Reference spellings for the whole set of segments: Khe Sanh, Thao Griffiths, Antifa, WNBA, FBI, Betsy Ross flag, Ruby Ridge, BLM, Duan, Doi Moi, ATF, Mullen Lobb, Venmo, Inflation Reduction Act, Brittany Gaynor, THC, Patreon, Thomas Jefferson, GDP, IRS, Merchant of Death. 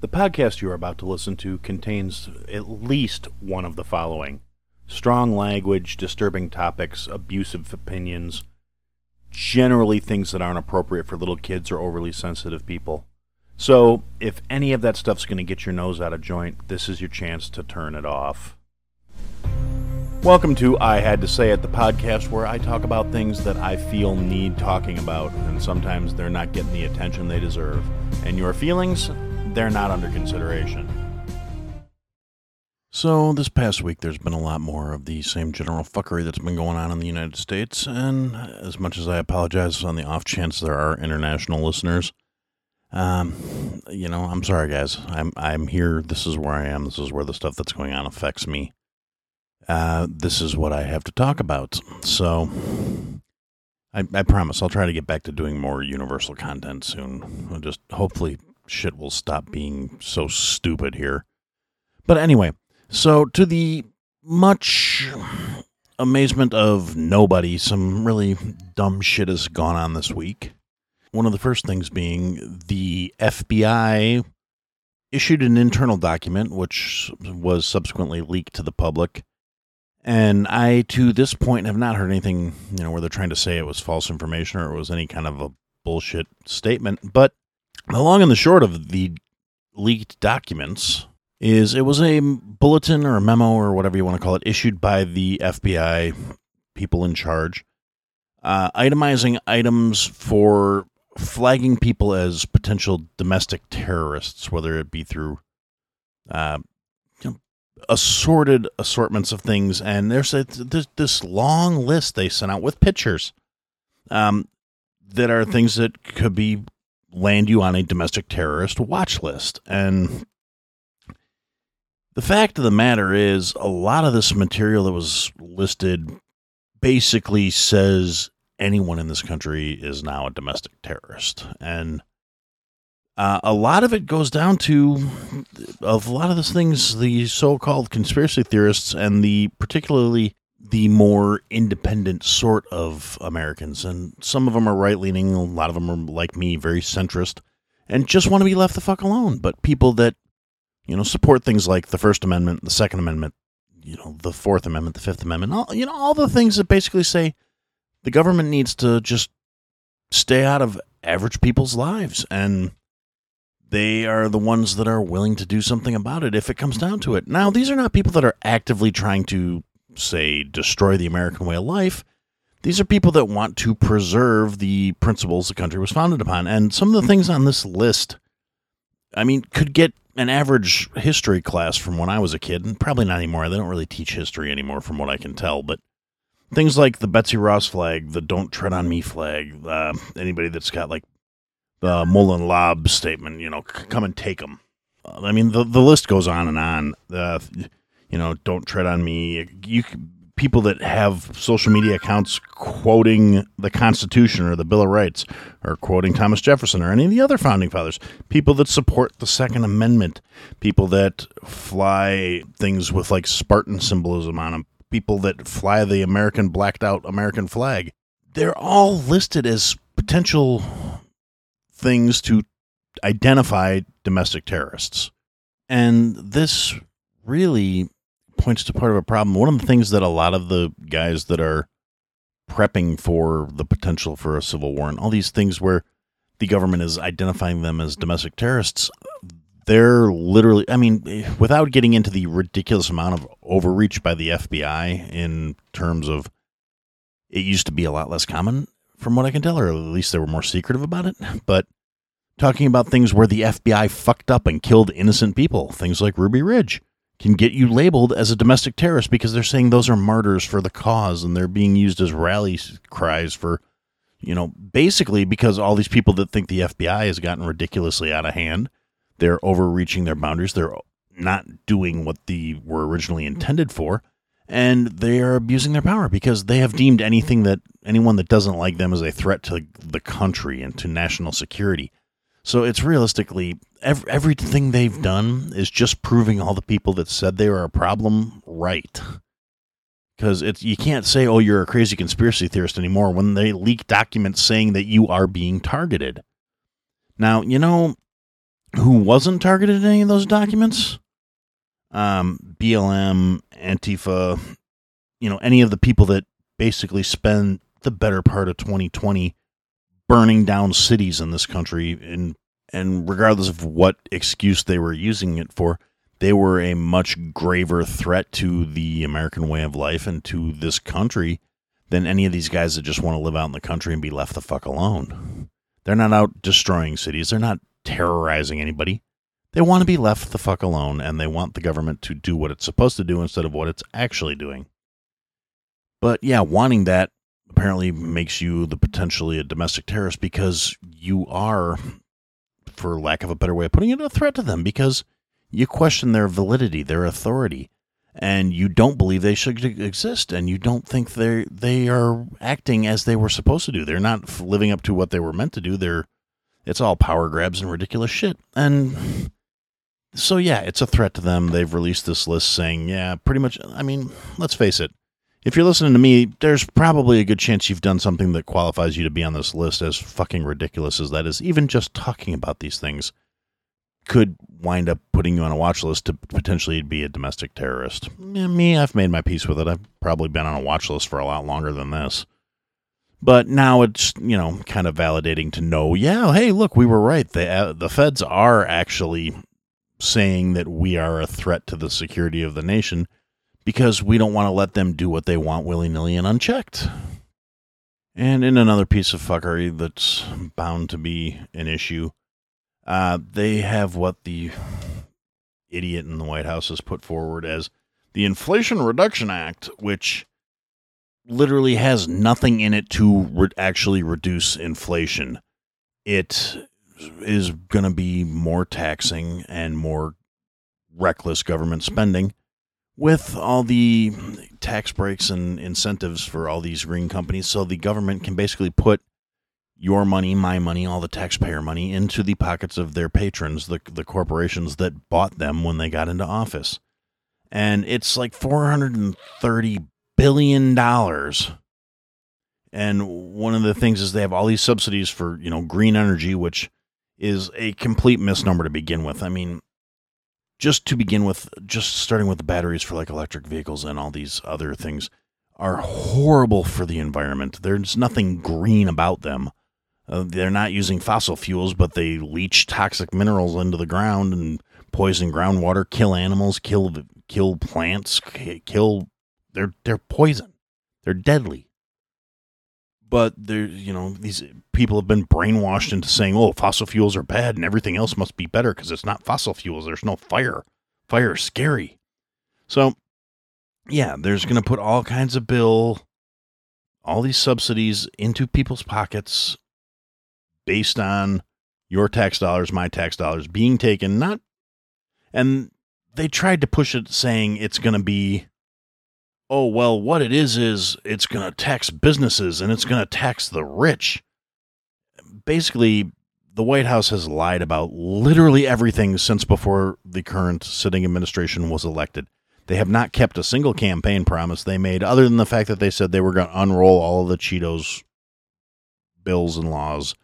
The podcast you are about to listen to contains at least one of the following: strong language, disturbing topics, abusive opinions, generally things that aren't appropriate for little kids or overly sensitive people. So, if any of that stuff's going to get your nose out of joint, this is your chance to turn it off. Welcome to I Had to Say It, the podcast where I talk about things that I feel need talking about, and sometimes they're not getting the attention they deserve. And your feelings? They're not under consideration. So, this past week, there's been a lot more of the same general fuckery that's been going on in the United States, and as much as I apologize on the off chance there are international listeners, you know, I'm sorry, guys. I'm here. This is where I am. This is where the stuff that's going on affects me. This is what I have to talk about. So, I promise I'll try to get back to doing more universal content soon. I'll just hopefully shit will stop being so stupid here. But anyway, so to the much amazement of nobody, some really dumb shit has gone on this week. One of the first things being the FBI issued an internal document, which was subsequently leaked to the public. And I, to this point, have not heard anything, you know, where they're trying to say it was false information or it was any kind of a bullshit statement. But the long and the short of the leaked documents is it was a bulletin or a memo or whatever you want to call it issued by the FBI people in charge, itemizing items for flagging people as potential domestic terrorists, whether it be through assorted assortments of things. And there's this long list they sent out with pictures that are things that could be land you on a domestic terrorist watch list. And the fact of the matter is a lot of this material that was listed basically says anyone in this country is now a domestic terrorist. And a lot of it goes down to, of a lot of these things, the so-called conspiracy theorists and particularly the more independent sort of Americans. And some of them are right-leaning, a lot of them are, like me, very centrist, and just want to be left the fuck alone. But people that, you know, support things like the First Amendment, the Second Amendment, you know, the Fourth Amendment, the Fifth Amendment, all the things that basically say the government needs to just stay out of average people's lives. And they are the ones that are willing to do something about it if it comes down to it. Now, these are not people that are actively trying to, say, destroy the American way of life. These are people that want to preserve the principles the country was founded upon. And some of the things on this list, I mean, could get an average history class from when I was a kid, and probably not anymore. They don't really teach history anymore from what I can tell, but things like the Betsy Ross flag, the Don't Tread on Me flag, anybody that's got like the Mullen Lobb statement, you know, come and take them. I mean, the list goes on and on. You know, don't tread on me. People that have social media accounts quoting the Constitution or the Bill of Rights or quoting Thomas Jefferson or any of the other founding fathers. People that support the Second Amendment. People that fly things with like Spartan symbolism on them. People that fly the American blacked out American flag. They're all listed as potential things to identify domestic terrorists. And this really points to part of a problem. One of the things that a lot of the guys that are prepping for the potential for a civil war and all these things where the government is identifying them as domestic terrorists, they're literally, I mean, without getting into the ridiculous amount of overreach by the FBI in terms of it used to be a lot less common from what I can tell, or at least they were more secretive about it. But talking about things where the FBI fucked up and killed innocent people, things like Ruby Ridge, can get you labeled as a domestic terrorist because they're saying those are martyrs for the cause and they're being used as rally cries for, you know, basically because all these people that think the FBI has gotten ridiculously out of hand, they're overreaching their boundaries, they're not doing what they were originally intended for, and they are abusing their power because they have deemed anyone that doesn't like them as a threat to the country and to national security. So it's realistically, everything they've done is just proving all the people that said they were a problem right. Because you can't say, oh, you're a crazy conspiracy theorist anymore when they leak documents saying that you are being targeted. Now, you know, who wasn't targeted in any of those documents, BLM, Antifa, any of the people that basically spend the better part of 2020 burning down cities in this country, and regardless of what excuse they were using it for, they were a much graver threat to the American way of life and to this country than any of these guys that just want to live out in the country and be left the fuck alone. They're not out destroying cities. They're not terrorizing anybody. They want to be left the fuck alone, and they want the government to do what it's supposed to do instead of what it's actually doing. But yeah, wanting that apparently makes you potentially a domestic terrorist, because you are, for lack of a better way of putting it, a threat to them, because you question their validity, their authority, and you don't believe they should exist, and you don't think they are acting as they were supposed to do. They're not living up to what they were meant to do. It's all power grabs and ridiculous shit. And so, yeah, it's a threat to them. They've released this list saying, yeah, pretty much, I mean, let's face it. If you're listening to me, there's probably a good chance you've done something that qualifies you to be on this list, as fucking ridiculous as that is. Even just talking about these things could wind up putting you on a watch list to potentially be a domestic terrorist. Me, I've made my peace with it. I've probably been on a watch list for a lot longer than this. But now it's, kind of validating to know, yeah, hey, look, we were right. The feds are actually saying that we are a threat to the security of the nation because we don't want to let them do what they want willy-nilly and unchecked. And in another piece of fuckery that's bound to be an issue, they have what the idiot in the White House has put forward as the Inflation Reduction Act, which literally has nothing in it to actually reduce inflation. It is going to be more taxing and more reckless government spending, with all the tax breaks and incentives for all these green companies. So the government can basically put your money, my money, all the taxpayer money into the pockets of their patrons, the corporations that bought them when they got into office. And it's like $430 billion. And one of the things is they have all these subsidies for, green energy, which is a complete misnomer to begin with. I mean, just starting with the batteries for electric vehicles and all these other things are horrible for the environment. There's nothing green about them. They're not using fossil fuels, but they leach toxic minerals into the ground and poison groundwater, kill animals, kill plants, kill. They're poison. They're deadly. But these people have been brainwashed into saying, "Oh, fossil fuels are bad, and everything else must be better because it's not fossil fuels. There's no fire. Fire is scary." So, yeah, there's going to put all kinds of all these subsidies into people's pockets, based on your tax dollars, my tax dollars being taken. And they tried to push it, saying it's going to be, oh, well, what it is it's going to tax businesses and it's going to tax the rich. Basically, the White House has lied about literally everything since before the current sitting administration was elected. They have not kept a single campaign promise they made, other than the fact that they said they were going to unroll all of the Cheetos bills and laws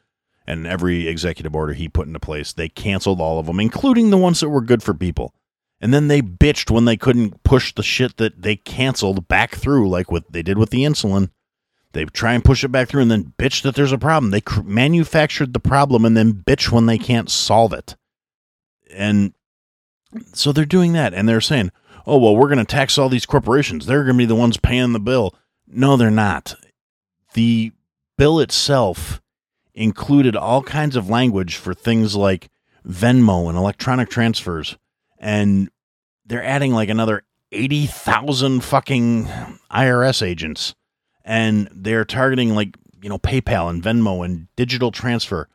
and every executive order he put into place. They canceled all of them, including the ones that were good for people. And then they bitched when they couldn't push the shit that they canceled back through, like what they did with the insulin. They try and push it back through and then bitch that there's a problem. They manufactured the problem and then bitch when they can't solve it. And so they're doing that. And they're saying, oh, well, we're going to tax all these corporations. They're going to be the ones paying the bill. No, they're not. The bill itself included all kinds of language for things like Venmo and electronic transfers. And they're adding another 80,000 fucking IRS agents. And they're targeting PayPal and Venmo and digital transfer.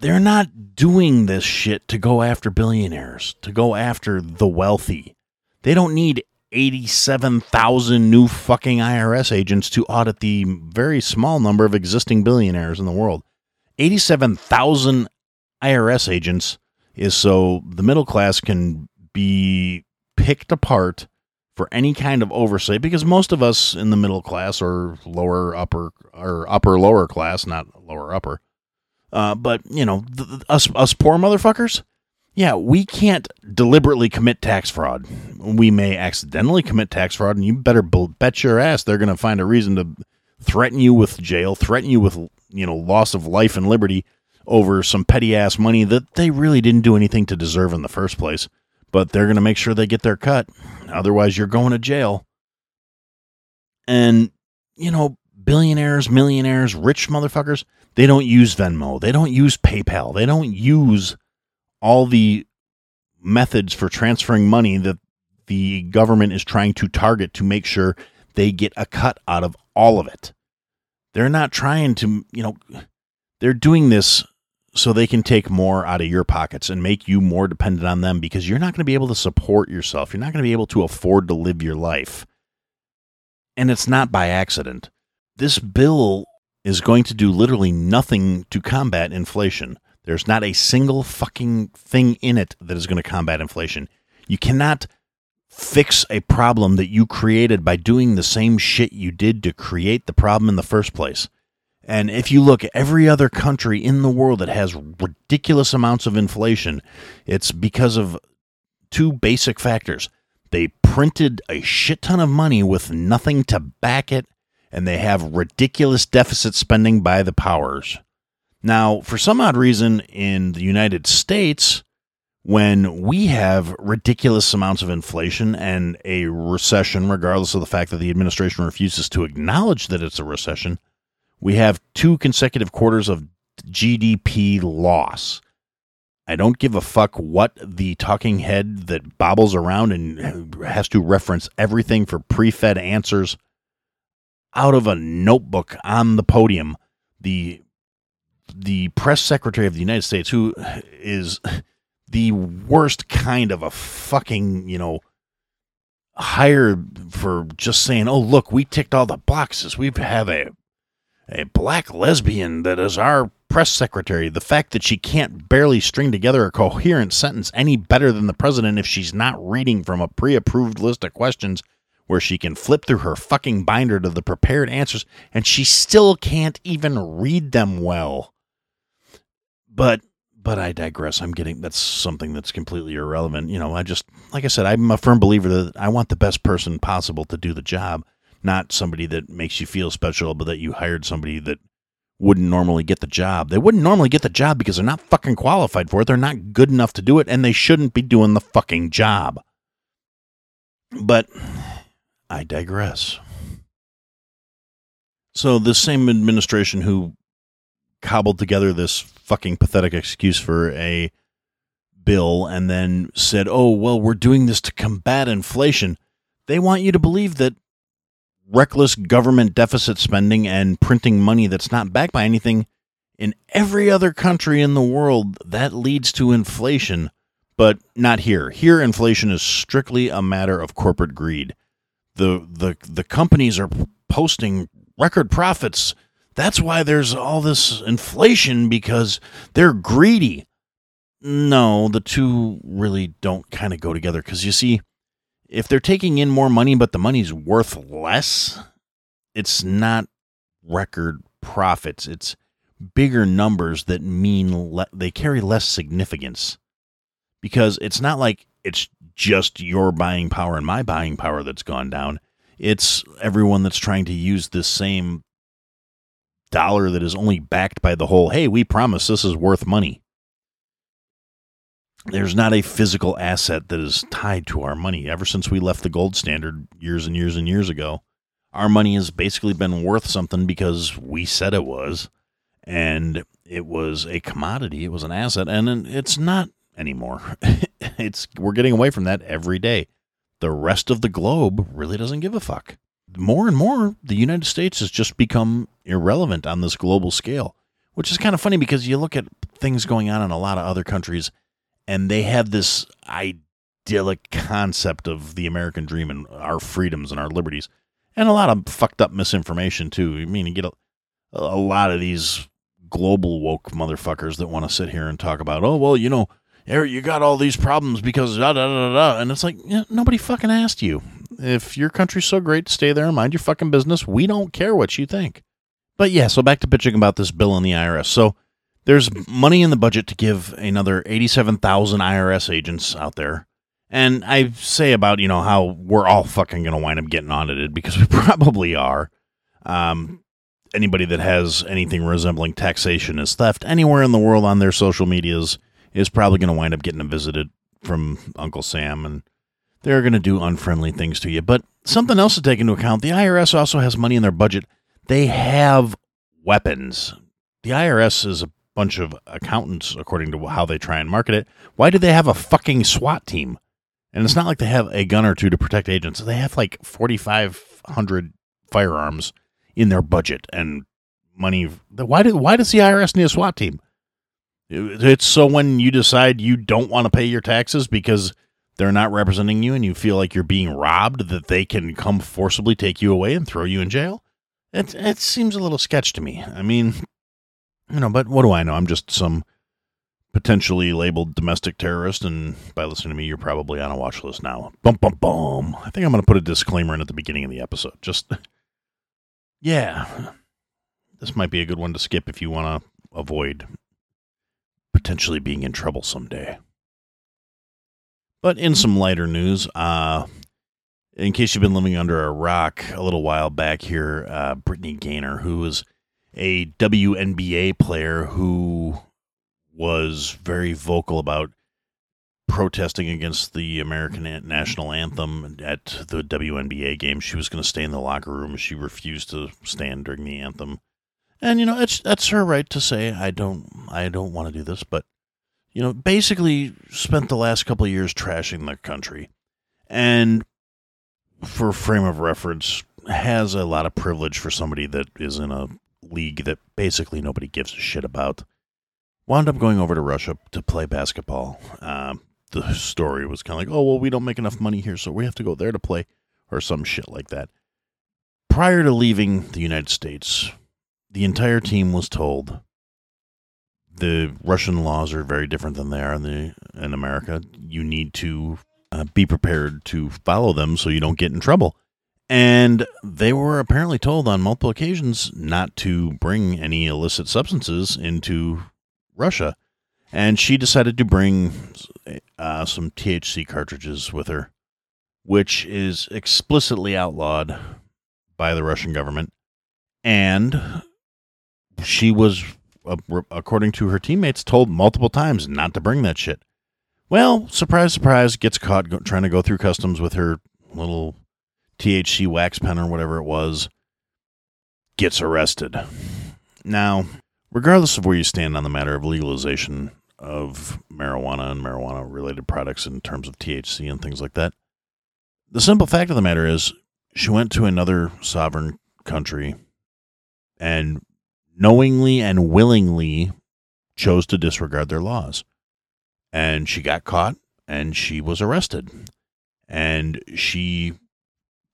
They're not doing this shit to go after billionaires, to go after the wealthy. They don't need 87,000 new fucking IRS agents to audit the very small number of existing billionaires in the world. 87,000 IRS agents is so the middle class can be picked apart for any kind of oversight, because most of us in the middle class or upper lower class, not lower upper, But, you know, us poor motherfuckers, yeah, we can't deliberately commit tax fraud. We may accidentally commit tax fraud, and you better bet your ass they're going to find a reason to threaten you with jail, threaten you with, you know, loss of life and liberty over some petty ass money that they really didn't do anything to deserve in the first place. But they're going to make sure they get their cut. Otherwise, you're going to jail. And, you know, billionaires, millionaires, rich motherfuckers, they don't use Venmo. They don't use PayPal. They don't use all the methods for transferring money that the government is trying to target to make sure they get a cut out of all of it. They're not trying to, you know, they're doing this so they can take more out of your pockets and make you more dependent on them, because you're not going to be able to support yourself. You're not going to be able to afford to live your life. And it's not by accident. This bill is going to do literally nothing to combat inflation. There's not a single fucking thing in it that is going to combat inflation. You cannot fix a problem that you created by doing the same shit you did to create the problem in the first place. And if you look at every other country in the world that has ridiculous amounts of inflation, it's because of two basic factors. They printed a shit ton of money with nothing to back it, and they have ridiculous deficit spending by the powers. Now, for some odd reason, in the United States, when we have ridiculous amounts of inflation and a recession, regardless of the fact that the administration refuses to acknowledge that it's a recession, we have two consecutive quarters of GDP loss. I don't give a fuck what the talking head that bobbles around and has to reference everything for pre-fed answers out of a notebook on the podium. The press secretary of the United States, who is the worst kind of a fucking, you know, hire for just saying, oh, look, we ticked all the boxes. We have a black lesbian that is our press secretary. The fact that she can't barely string together a coherent sentence any better than the president if she's not reading from a pre-approved list of questions where she can flip through her fucking binder to the prepared answers, and she still can't even read them well. But I digress. That's something that's completely irrelevant. You know, like I said, I'm a firm believer that I want the best person possible to do the job. Not somebody that makes you feel special, but that you hired somebody that wouldn't normally get the job. They wouldn't normally get the job because they're not fucking qualified for it. They're not good enough to do it, and they shouldn't be doing the fucking job. But I digress. So the same administration who cobbled together this fucking pathetic excuse for a bill and then said, oh, well, we're doing this to combat inflation. They want you to believe that reckless government deficit spending and printing money that's not backed by anything in every other country in the world that leads to inflation, but not here. Here, inflation is strictly a matter of corporate greed. The companies are posting record profits. That's why there's all this inflation, because they're greedy. No, the two really don't kind of go together, because you see, if they're taking in more money, but the money's worth less, it's not record profits. It's bigger numbers that mean they carry less significance, because it's not like it's just your buying power and my buying power that's gone down. It's everyone that's trying to use this same dollar that is only backed by the whole, hey, we promise this is worth money. There's not a physical asset that is tied to our money. Ever since we left the gold standard years and years and years ago, our money has basically been worth something because we said it was, and it was a commodity. It was an asset, and it's not anymore. We're getting away from that every day. The rest of the globe really doesn't give a fuck. More and more, the United States has just become irrelevant on this global scale, which is kind of funny because you look at things going on in a lot of other countries, and they have this idyllic concept of the American dream and our freedoms and our liberties. And a lot of fucked up misinformation, too. I mean, you get a lot of these global woke motherfuckers that want to sit here and talk about, oh, well, you know, you got all these problems because da-da-da-da-da. And it's like, yeah, nobody fucking asked you. If your country's so great, stay there and mind your fucking business. We don't care what you think. But yeah, so back to bitching about this bill in the IRS. So There's money in the budget to give another 87,000 IRS agents out there. And I say about, you know, how we're all fucking going to wind up getting audited, because we probably are. Anybody that has anything resembling taxation as theft anywhere in the world on their social medias is probably going to wind up getting visited from Uncle Sam, and they're going to do unfriendly things to you. But something else to take into account, the IRS also has money in their budget. They have weapons. The IRS is a bunch of accountants, according to how they try and market it. Why do they have a fucking SWAT team? And it's not like they have a gun or two to protect agents. They have like 4,500 firearms in their budget and money. Why does the IRS need a SWAT team? It's so when you decide you don't want to pay your taxes because they're not representing you and you feel like you're being robbed, that they can come forcibly take you away and throw you in jail. It seems a little sketch to me. I mean, you know, but what do I know? I'm just some potentially labeled domestic terrorist, and by listening to me, you're probably on a watch list now. Bum, bum, bum. I think I'm going to put a disclaimer in at the beginning of the episode. Just, yeah, this might be a good one to skip if you want to avoid potentially being in trouble someday. But in some lighter news, in case you've been living under a rock, a little while back here, Brittany Gaynor, who is a WNBA player who was very vocal about protesting against the American national anthem at the WNBA game. She was going to stay in the locker room. She refused to stand during the anthem. And, you know, that's her right to say, I don't want to do this, but, you know, basically spent the last couple of years trashing the country. And for frame of reference, has a lot of privilege for somebody that is in a league that basically nobody gives a shit about. Wound up going over to Russia to play basketball. The story was kind of like, oh, well, we don't make enough money here, so we have to go there to play, or some shit like that. Prior to leaving the United States, the entire team was told the Russian laws are very different than they are in America. You need to be prepared to follow them so you don't get in trouble. And they were apparently told on multiple occasions not to bring any illicit substances into Russia. And she decided to bring some THC cartridges with her, which is explicitly outlawed by the Russian government. And she was, according to her teammates, told multiple times not to bring that shit. Well, surprise, surprise, gets caught trying to go through customs with her little THC wax pen or whatever it was, gets arrested. Now, regardless of where you stand on the matter of legalization of marijuana and marijuana-related products in terms of THC and things like that, the simple fact of the matter is she went to another sovereign country and knowingly and willingly chose to disregard their laws. And she got caught, and she was arrested. And she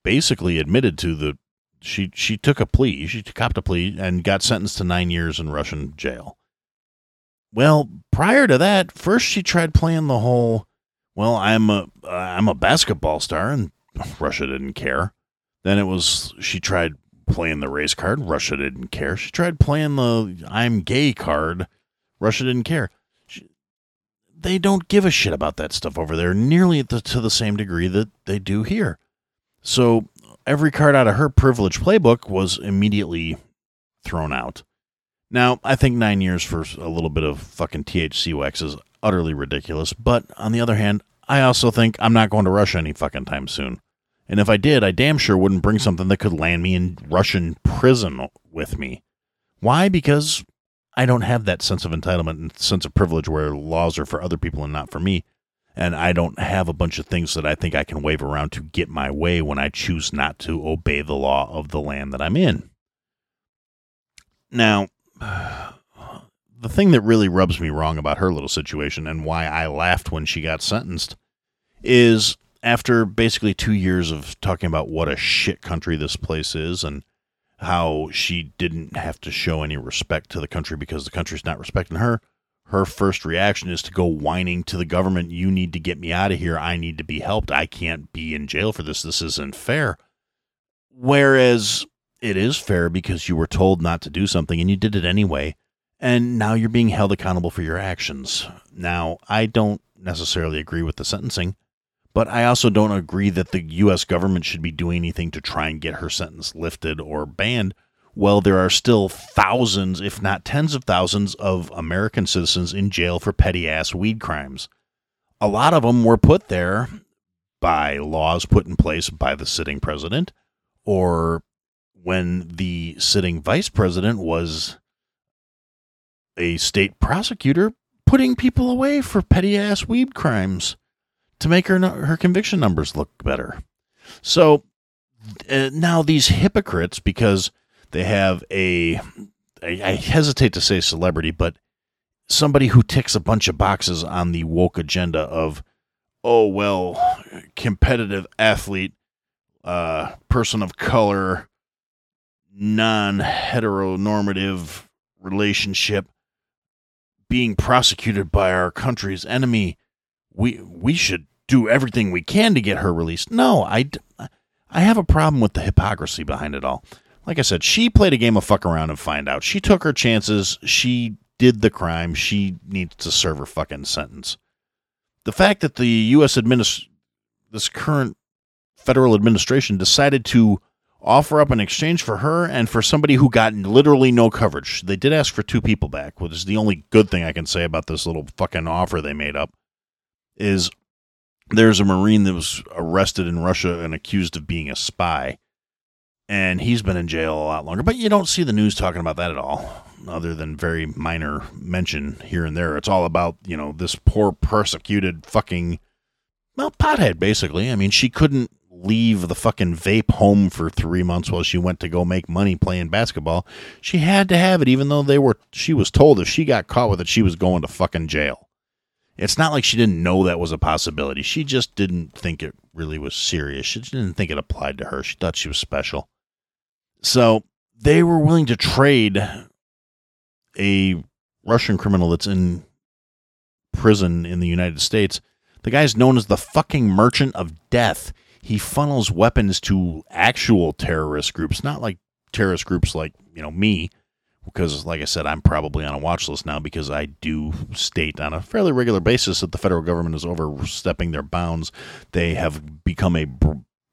basically admitted to the, she took a plea, she copped a plea, and got sentenced to 9 years in Russian jail. Well, prior to that, first she tried playing the whole, well, I'm a basketball star, and Russia didn't care. Then it was, she tried playing the race card, Russia didn't care. She tried playing the I'm gay card, Russia didn't care. They don't give a shit about that stuff over there nearly to the same degree that they do here. So every card out of her privilege playbook was immediately thrown out. Now, I think 9 years for a little bit of fucking THC wax is utterly ridiculous. But on the other hand, I also think I'm not going to Russia any fucking time soon. And if I did, I damn sure wouldn't bring something that could land me in Russian prison with me. Why? Because I don't have that sense of entitlement and sense of privilege where laws are for other people and not for me. And I don't have a bunch of things that I think I can wave around to get my way when I choose not to obey the law of the land that I'm in. Now, the thing that really rubs me wrong about her little situation and why I laughed when she got sentenced is after basically 2 years of talking about what a shit country this place is and how she didn't have to show any respect to the country because the country's not respecting her. Her first reaction is to go whining to the government, you need to get me out of here. I need to be helped. I can't be in jail for this. This isn't fair. Whereas it is fair because you were told not to do something and you did it anyway. and now you're being held accountable for your actions. Now, I don't necessarily agree with the sentencing, but I also don't agree that the U.S. government should be doing anything to try and get her sentence lifted or banned. Well, there are still thousands, if not tens of thousands, of American citizens in jail for petty-ass weed crimes. A lot of them were put there by laws put in place by the sitting president, or when the sitting vice president was a state prosecutor putting people away for petty-ass weed crimes to make her conviction numbers look better. So now these hypocrites, because they have I hesitate to say celebrity, but somebody who ticks a bunch of boxes on the woke agenda of, oh, well, competitive athlete, person of color, non-heteronormative relationship, being prosecuted by our country's enemy, we should do everything we can to get her released. No, I have a problem with the hypocrisy behind it all. Like I said, she played a game of fuck around and find out. She took her chances. She did the crime. She needs to serve her fucking sentence. The fact that the U.S. this current federal administration decided to offer up in exchange for her and for somebody who got literally no coverage. They did ask for two people back, which is the only good thing I can say about this little fucking offer they made up, is there's a Marine that was arrested in Russia and accused of being a spy, and he's been in jail a lot longer. But you don't see the news talking about that at all, other than very minor mention here and there. It's all about, you know, this poor persecuted fucking, well, pothead, basically. I mean, she couldn't leave the fucking vape home for 3 months while she went to go make money playing basketball. She had to have it, even though she was told if she got caught with it, she was going to fucking jail. It's not like she didn't know that was a possibility. She just didn't think it really was serious. She didn't think it applied to her. She thought she was special. So they were willing to trade a Russian criminal that's in prison in the United States. The guy's known as the fucking Merchant of Death. He funnels weapons to actual terrorist groups, not like terrorist groups like, you know, me. Because, like I said, I'm probably on a watch list now because I do state on a fairly regular basis that the federal government is overstepping their bounds. They have become a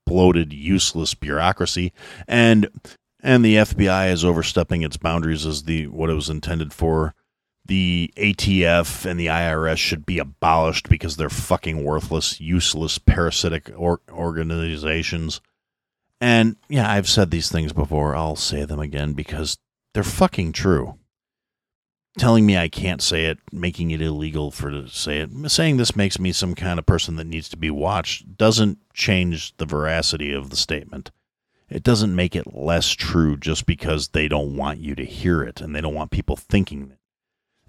bloated, useless bureaucracy, and the FBI is overstepping its boundaries as what it was intended for. The ATF and the IRS should be abolished because they're fucking worthless, useless, parasitic organizations. And, yeah, I've said these things before. I'll say them again because they're fucking true. Telling me I can't say it, making it illegal for to say it, saying this makes me some kind of person that needs to be watched doesn't change the veracity of the statement. It doesn't make it less true just because they don't want you to hear it and they don't want people thinking it.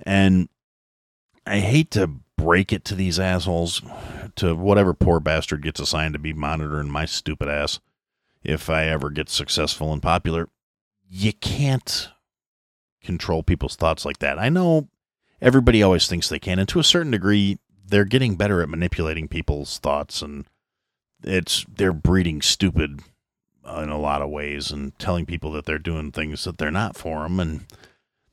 And I hate to break it to these assholes, to whatever poor bastard gets assigned to be monitoring my stupid ass if I ever get successful and popular. You can't control people's thoughts like that. I know everybody always thinks they can, and to a certain degree, they're getting better at manipulating people's thoughts, and they're breeding stupid in a lot of ways and telling people that they're doing things that they're not for them, and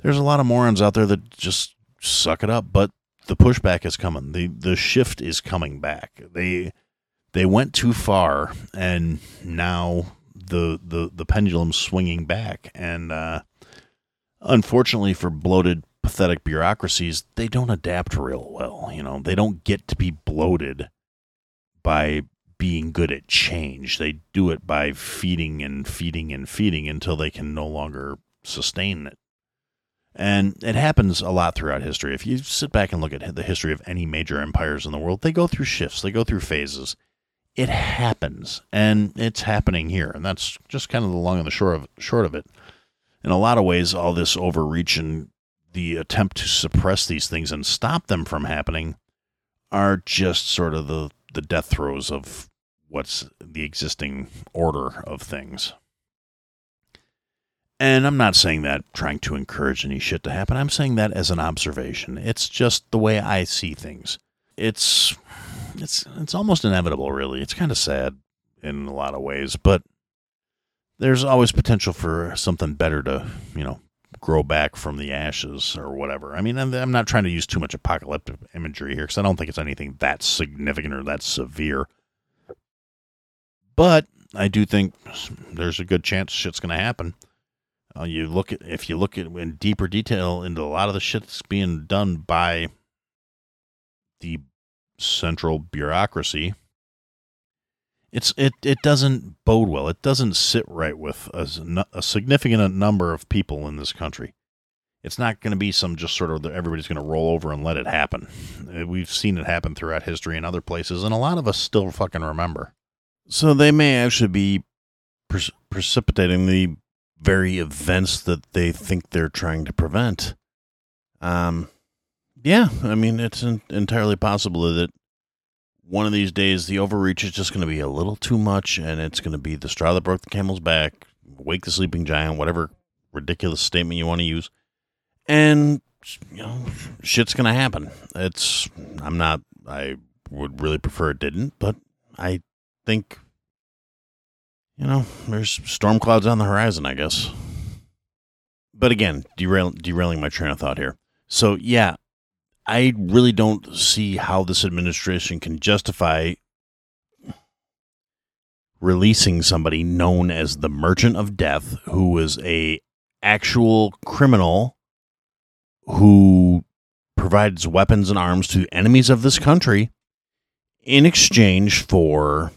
there's a lot of morons out there that just suck it up, but the pushback is coming. The shift is coming back. They went too far, and now the pendulum's swinging back, and unfortunately for bloated, pathetic bureaucracies, they don't adapt real well. You know, they don't get to be bloated by being good at change. They do it by feeding and feeding and feeding until they can no longer sustain it. And it happens a lot throughout history. If you sit back and look at the history of any major empires in the world, they go through shifts, they go through phases. It happens, and it's happening here, and that's just kind of the long and the short of it. In a lot of ways, all this overreach and the attempt to suppress these things and stop them from happening are just sort of the death throes of what's the existing order of things. And I'm not saying that trying to encourage any shit to happen. I'm saying that as an observation. It's just the way I see things. It's almost inevitable, really. It's kind of sad in a lot of ways, but there's always potential for something better to, you know, grow back from the ashes or whatever. I mean, I'm not trying to use too much apocalyptic imagery here because I don't think it's anything that significant or that severe. But I do think there's a good chance shit's going to happen. If you look at in deeper detail into a lot of the shit that's being done by the central bureaucracy, it doesn't bode well. It doesn't sit right with a significant number of people in this country. It's not going to be some just sort of everybody's going to roll over and let it happen. We've seen it happen throughout history in other places, and a lot of us still fucking remember. So they may actually be precipitating the very events that they think they're trying to prevent. Yeah, I mean, it's entirely possible that one of these days the overreach is just going to be a little too much, and it's going to be the straw that broke the camel's back, wake the sleeping giant, whatever ridiculous statement you want to use, and, you know, shit's going to happen. I would really prefer it didn't, but I think, you know, there's storm clouds on the horizon, I guess. But again, derailing my train of thought here. So, yeah, I really don't see how this administration can justify releasing somebody known as the Merchant of Death, who was a actual criminal who provides weapons and arms to enemies of this country in exchange for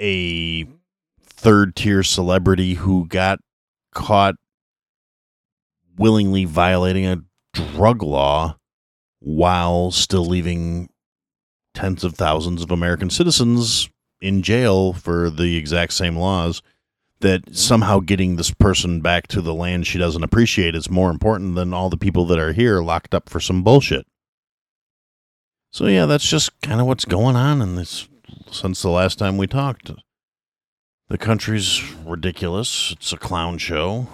a third-tier celebrity who got caught willingly violating a drug law while still leaving tens of thousands of American citizens in jail for the exact same laws, that somehow getting this person back to the land she doesn't appreciate is more important than all the people that are here locked up for some bullshit. So yeah, that's just kind of what's going on in this since the last time we talked. The country's ridiculous. It's a clown show.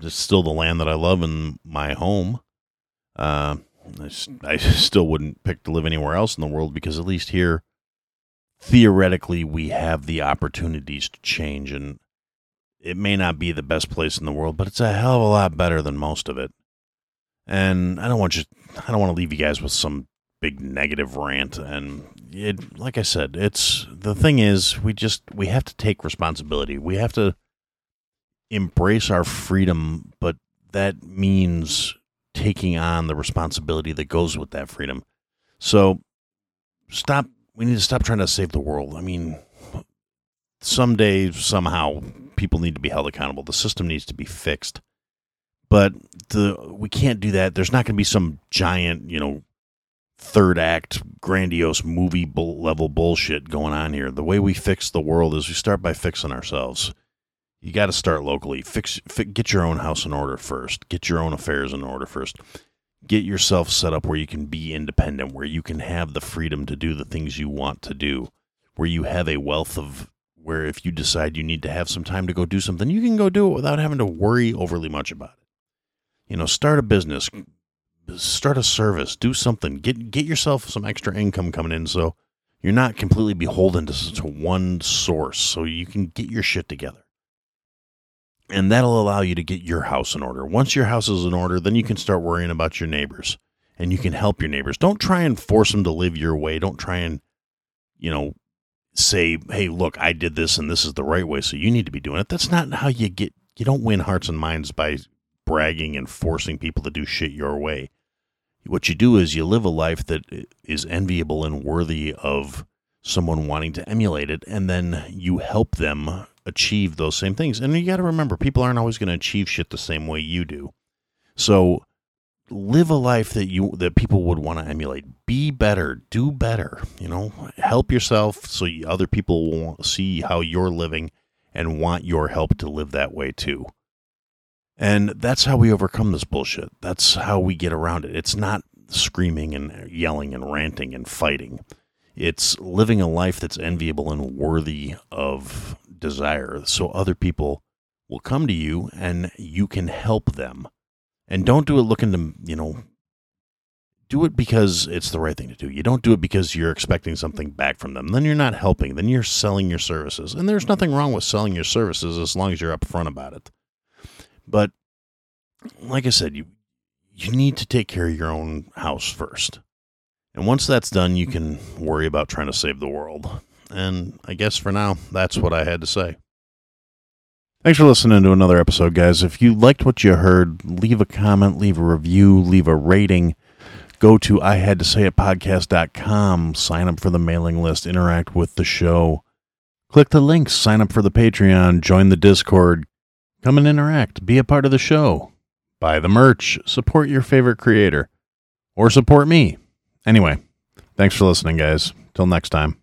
It's still the land that I love and my home. I still wouldn't pick to live anywhere else in the world because at least here, theoretically, we have the opportunities to change. And it may not be the best place in the world, but it's a hell of a lot better than most of it. And I don't want to leave you guys with some big negative rant. And it, like I said, we have to take responsibility. We have to embrace our freedom, but that means taking on the responsibility that goes with that freedom. So we need to stop trying to save the world. I mean, someday, somehow, people need to be held accountable. The system needs to be fixed. But we can't do that. There's not going to be some giant, you know, third act, grandiose movie level bullshit going on here. The way we fix the world is we start by fixing ourselves. You got to start locally. Get your own house in order first. Get your own affairs in order first. Get yourself set up where you can be independent, where you can have the freedom to do the things you want to do, where you have a wealth of, where if you decide you need to have some time to go do something, you can go do it without having to worry overly much about it. You know, start a business, start a service, do something, get yourself some extra income coming in so you're not completely beholden to one source, so you can get your shit together. And that'll allow you to get your house in order. Once your house is in order, then you can start worrying about your neighbors. And you can help your neighbors. Don't try and force them to live your way. Don't try and, you know, say, hey, look, I did this and this is the right way, so you need to be doing it. That's not how you don't win hearts and minds by bragging and forcing people to do shit your way. What you do is you live a life that is enviable and worthy of someone wanting to emulate it, and then you help them achieve those same things. And you got to remember, people aren't always going to achieve shit the same way you do. So live a life that people would want to emulate. Be better, do better, you know, help yourself so other people will see how you're living and want your help to live that way too. And that's how we overcome this bullshit. That's how we get around it. It's not screaming and yelling and ranting and fighting. It's living a life that's enviable and worthy of desire, so other people will come to you and you can help them. And don't do it looking to, you know, do it because it's the right thing to do. You don't do it because you're expecting something back from them. Then you're not helping. Then you're selling your services. And there's nothing wrong with selling your services as long as you're upfront about it. But like I said, you need to take care of your own house first. And once that's done, you can worry about trying to save the world. And I guess for now, that's what I had to say. Thanks for listening to another episode, guys. If you liked what you heard, leave a comment, leave a review, leave a rating. Go to ihadtosayitpodcast.com, sign up for the mailing list, interact with the show. Click the links, sign up for the Patreon, join the Discord. Come and interact, be a part of the show. Buy the merch, support your favorite creator, or support me. Anyway, thanks for listening, guys. Till next time.